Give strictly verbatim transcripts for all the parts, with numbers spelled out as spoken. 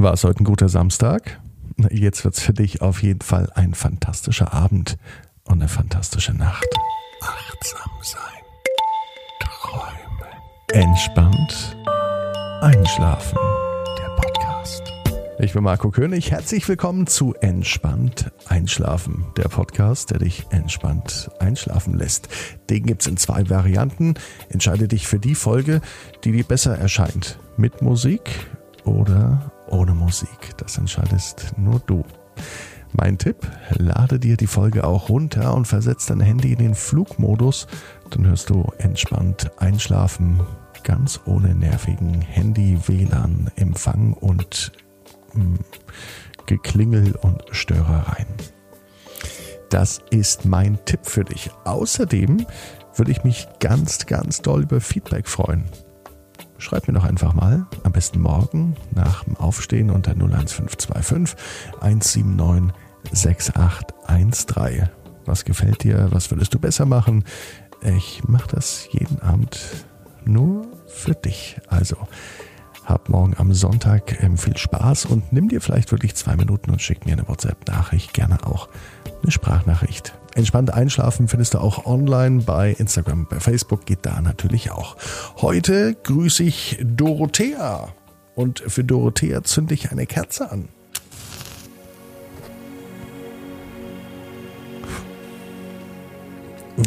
War es heute ein guter Samstag? Jetzt wird es für dich auf jeden Fall ein fantastischer Abend und eine fantastische Nacht. Achtsam sein. Träumen. Entspannt. Einschlafen. Der Podcast. Ich bin Marco König. Herzlich willkommen zu Entspannt Einschlafen. Der Podcast, der dich entspannt einschlafen lässt. Den gibt es in zwei Varianten. Entscheide dich für die Folge, die dir besser erscheint. Mit Musik oder ohne Musik. Das entscheidest nur du. Mein Tipp, lade dir die Folge auch runter und versetz dein Handy in den Flugmodus. Dann hörst du entspannt einschlafen, ganz ohne nervigen Handy, W L A N, Empfang und mh, Geklingel und Störereien. Das ist mein Tipp für dich. Außerdem würde ich mich ganz, ganz doll über Feedback freuen. Schreib mir doch einfach mal, am besten morgen nach dem Aufstehen unter null eins fünf zwei fünf eins sieben neun sechs acht eins drei. Was gefällt dir? Was würdest du besser machen? Ich mache das jeden Abend nur für dich. Also hab morgen am Sonntag viel Spaß und nimm dir vielleicht wirklich zwei Minuten und schick mir eine WhatsApp-Nachricht, gerne auch eine Sprachnachricht. Entspannt einschlafen findest du auch online bei Instagram, bei Facebook, geht da natürlich auch. Heute grüße ich Dorothea und für Dorothea zünde ich eine Kerze an.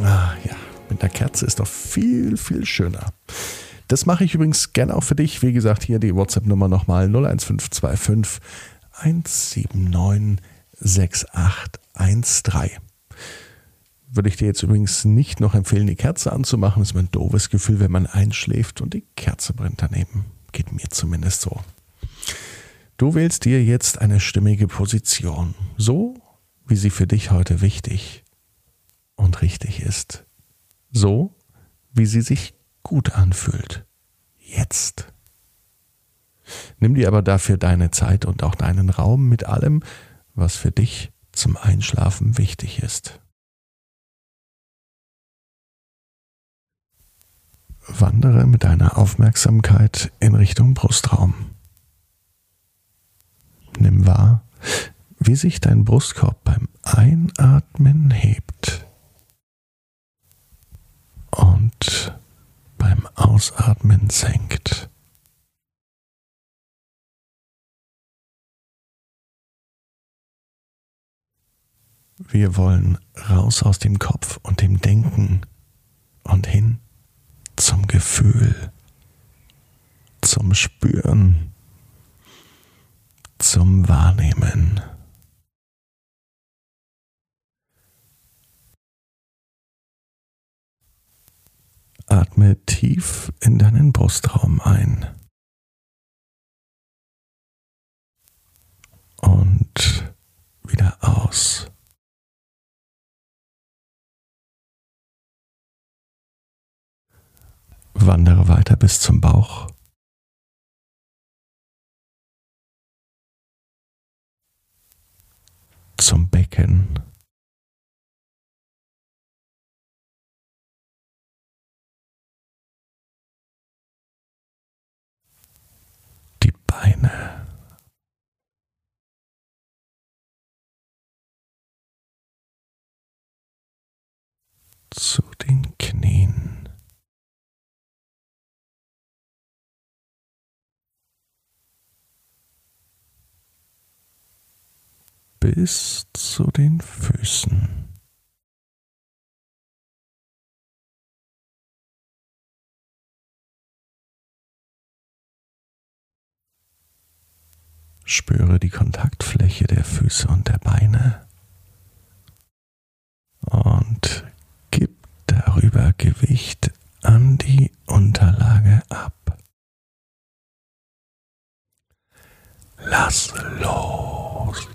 Ah ja, mit einer Kerze ist doch viel, viel schöner. Das mache ich übrigens gerne auch für dich. Wie gesagt, hier die WhatsApp-Nummer nochmal null eins fünf zwei fünf eins sieben neun sechs acht eins drei. Würde ich dir jetzt übrigens nicht noch empfehlen, die Kerze anzumachen. Das ist ein doofes Gefühl, wenn man einschläft und die Kerze brennt daneben. Geht mir zumindest so. Du wählst dir jetzt eine stimmige Position. So, wie sie für dich heute wichtig und richtig ist. So, wie sie sich gut anfühlt. Jetzt. Nimm dir aber dafür deine Zeit und auch deinen Raum mit allem, was für dich zum Einschlafen wichtig ist. Wandere mit deiner Aufmerksamkeit in Richtung Brustraum. Nimm wahr, wie sich dein Brustkorb beim Einatmen hebt und beim Ausatmen senkt. Wir wollen raus aus dem Kopf und dem Denken und hin zum Gefühl, zum Spüren, zum Wahrnehmen. Atme tief in deinen Brustraum ein und wieder aus. Wandere weiter bis zum Bauch. Zum Becken. Die Beine. Zu den Knien. Bis zu den Füßen. Spüre die Kontaktfläche der Füße und der Beine und gib darüber Gewicht an die Unterlage ab. Lass los.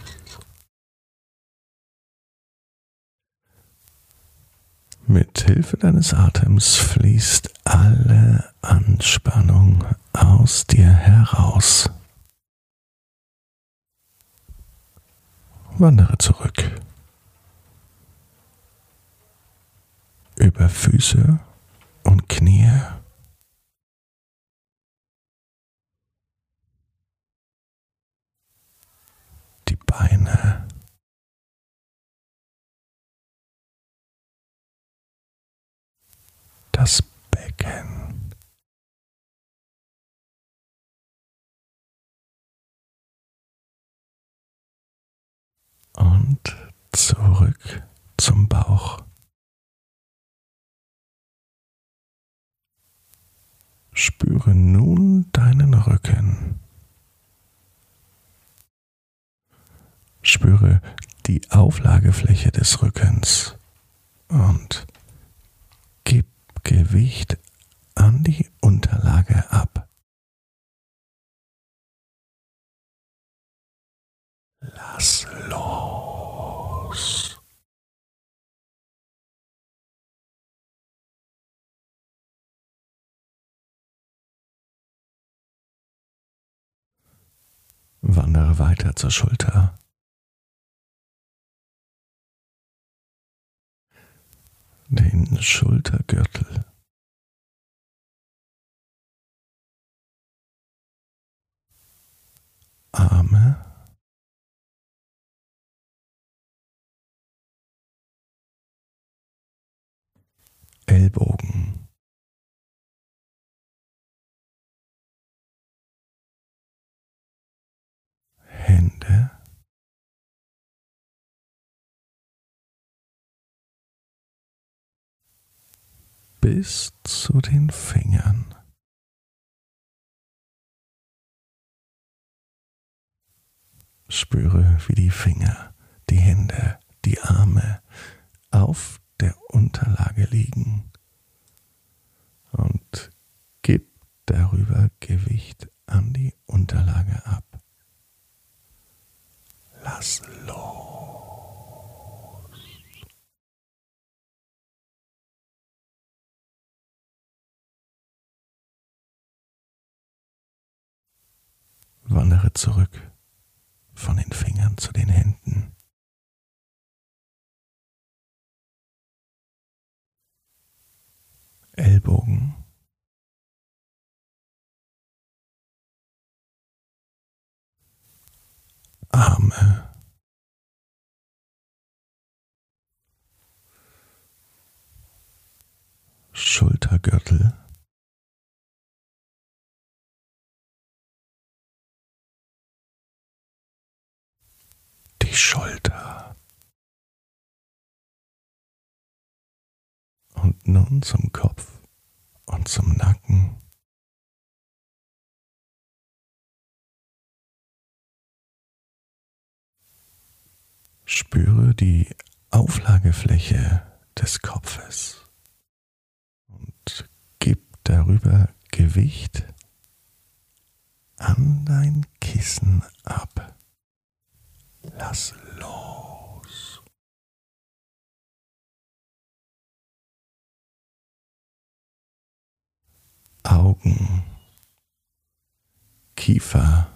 Mit Hilfe deines Atems fließt alle Anspannung aus dir heraus. Wandere zurück. Über Füße und Knie. Beine. Das Becken. Und zurück zum Bauch. Spüre nun deinen Rücken. Spüre die Auflagefläche des Rückens und gib Gewicht an die Unterlage ab. Lass los. Wandere weiter zur Schulter. Den Schultergürtel, Arme, Ellbogen, Hände, bis zu den Fingern. Spüre, wie die Finger, die Hände, die Arme auf der Unterlage liegen und gib darüber Gewicht an die Unterlage ab. Lass los. Wandere zurück von den Fingern zu den Händen. Ellbogen. Arme. Schultergürtel. Schulter. Und nun zum Kopf und zum Nacken. Spüre die Auflagefläche des Kopfes und gib darüber Gewicht an dein Kissen ab. Lass los. Augen, Kiefer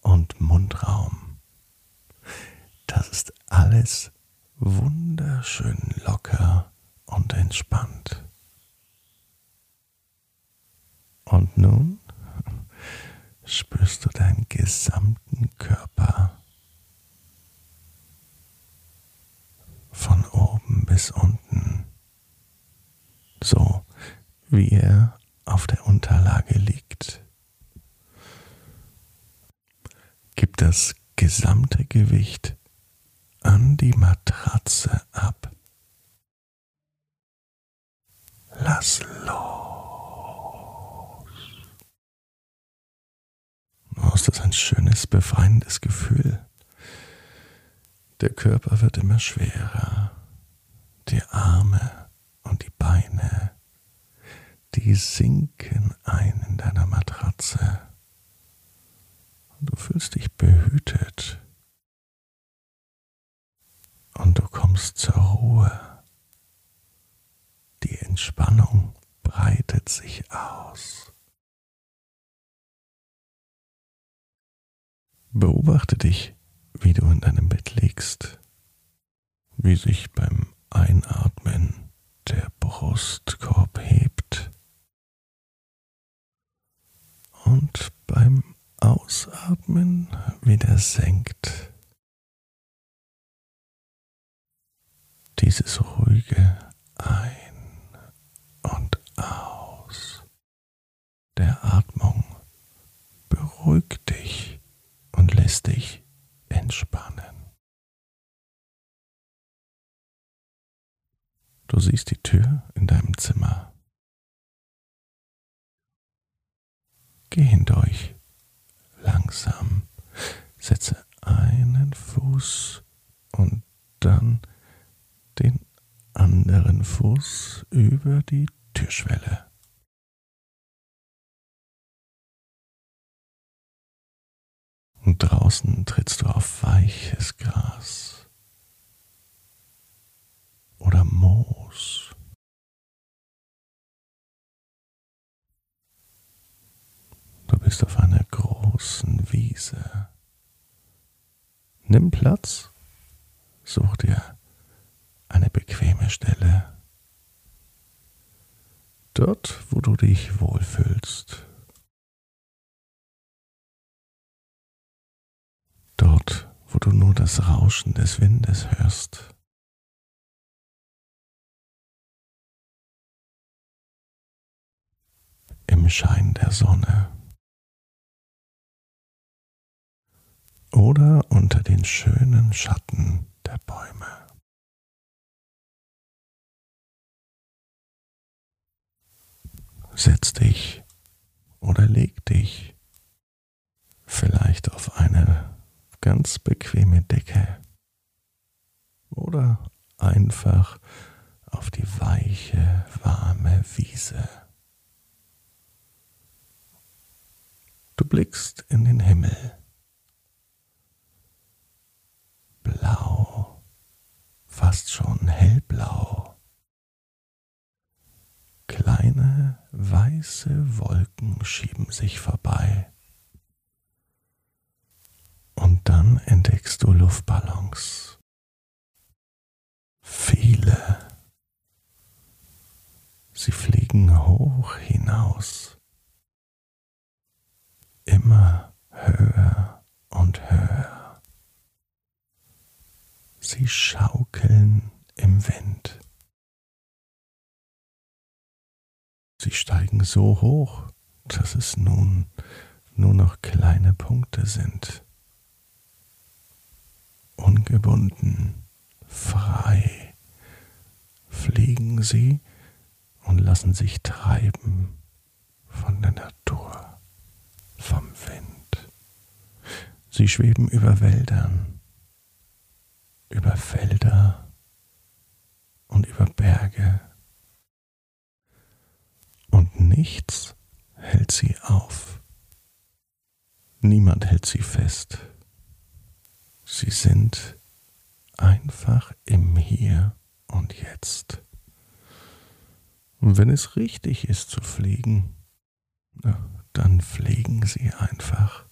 und Mundraum. Das ist alles wunderschön locker und entspannt. Und nun spürst du deinen gesamten Körper. Von oben bis unten, so wie er auf der Unterlage liegt. Gib das gesamte Gewicht an die Matratze ab. Lass los. Oh, ist das ein schönes, befreiendes Gefühl. Der Körper wird immer schwerer, die Arme und die Beine, die sinken ein in deiner Matratze und du fühlst dich behütet und du kommst zur Ruhe. Die Entspannung breitet sich aus. Beobachte dich, wie du in deinem Bett liegst, wie sich beim Einatmen der Brustkorb hebt und beim Ausatmen wieder senkt. Dieses ruhige Ein und Aus der Atmung beruhigt dich und lässt dich entspannen. Du siehst die Tür in deinem Zimmer. Geh hindurch, langsam, setze einen Fuß und dann den anderen Fuß über die Türschwelle. Und draußen trittst du auf weiches Gras oder Moos. Du bist auf einer großen Wiese. Nimm Platz, such dir eine bequeme Stelle. Dort, wo du dich wohlfühlst. Dort, wo du nur das Rauschen des Windes hörst. Im Schein der Sonne. Oder unter den schönen Schatten der Bäume. Setz dich oder leg dich vielleicht auf eine ganz bequeme Decke oder einfach auf die weiche, warme Wiese. Du blickst in den Himmel. Blau, fast schon hellblau. Kleine weiße Wolken schieben sich vorbei. Und dann entdeckst du Luftballons. Viele. Sie fliegen hoch hinaus. Immer höher und höher. Sie schaukeln im Wind. Sie steigen so hoch, dass es nun nur noch kleine Punkte sind. Ungebunden, frei, fliegen sie und lassen sich treiben von der Natur, vom Wind. Sie schweben über Wäldern. Über Felder und über Berge. Und nichts hält sie auf. Niemand hält sie fest. Sie sind einfach im Hier und Jetzt. Und wenn es richtig ist zu fliegen, dann fliegen sie einfach.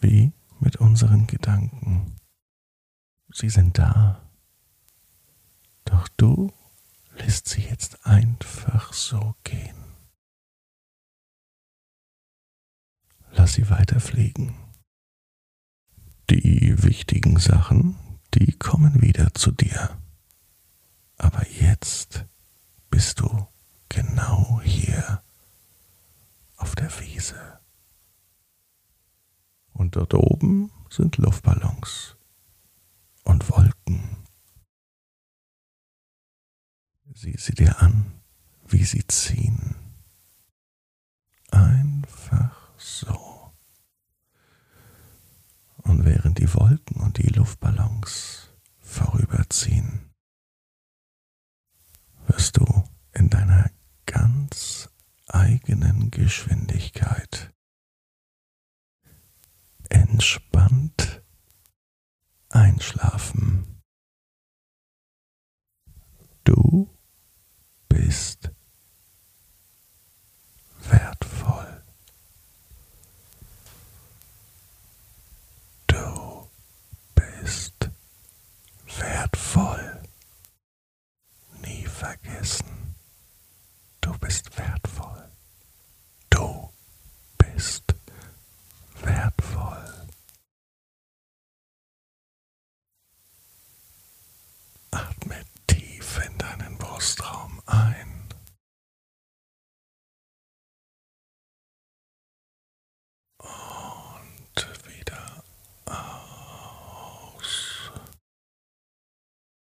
Wie mit unseren Gedanken. Sie sind da, doch du lässt sie jetzt einfach so gehen. Lass sie weiterfliegen. Die wichtigen Sachen, die kommen wieder zu dir. Aber jetzt bist du genau hier auf der Wiese. Und dort oben sind Luftballons und Wolken. Sieh sie dir an, wie sie ziehen. Einfach so. Und während die Wolken und die Luftballons vorüberziehen, wirst du in deiner ganz eigenen Geschwindigkeit entspannt einschlafen. Du bist wertvoll. Du bist wertvoll. Nie vergessen, du bist wertvoll. Du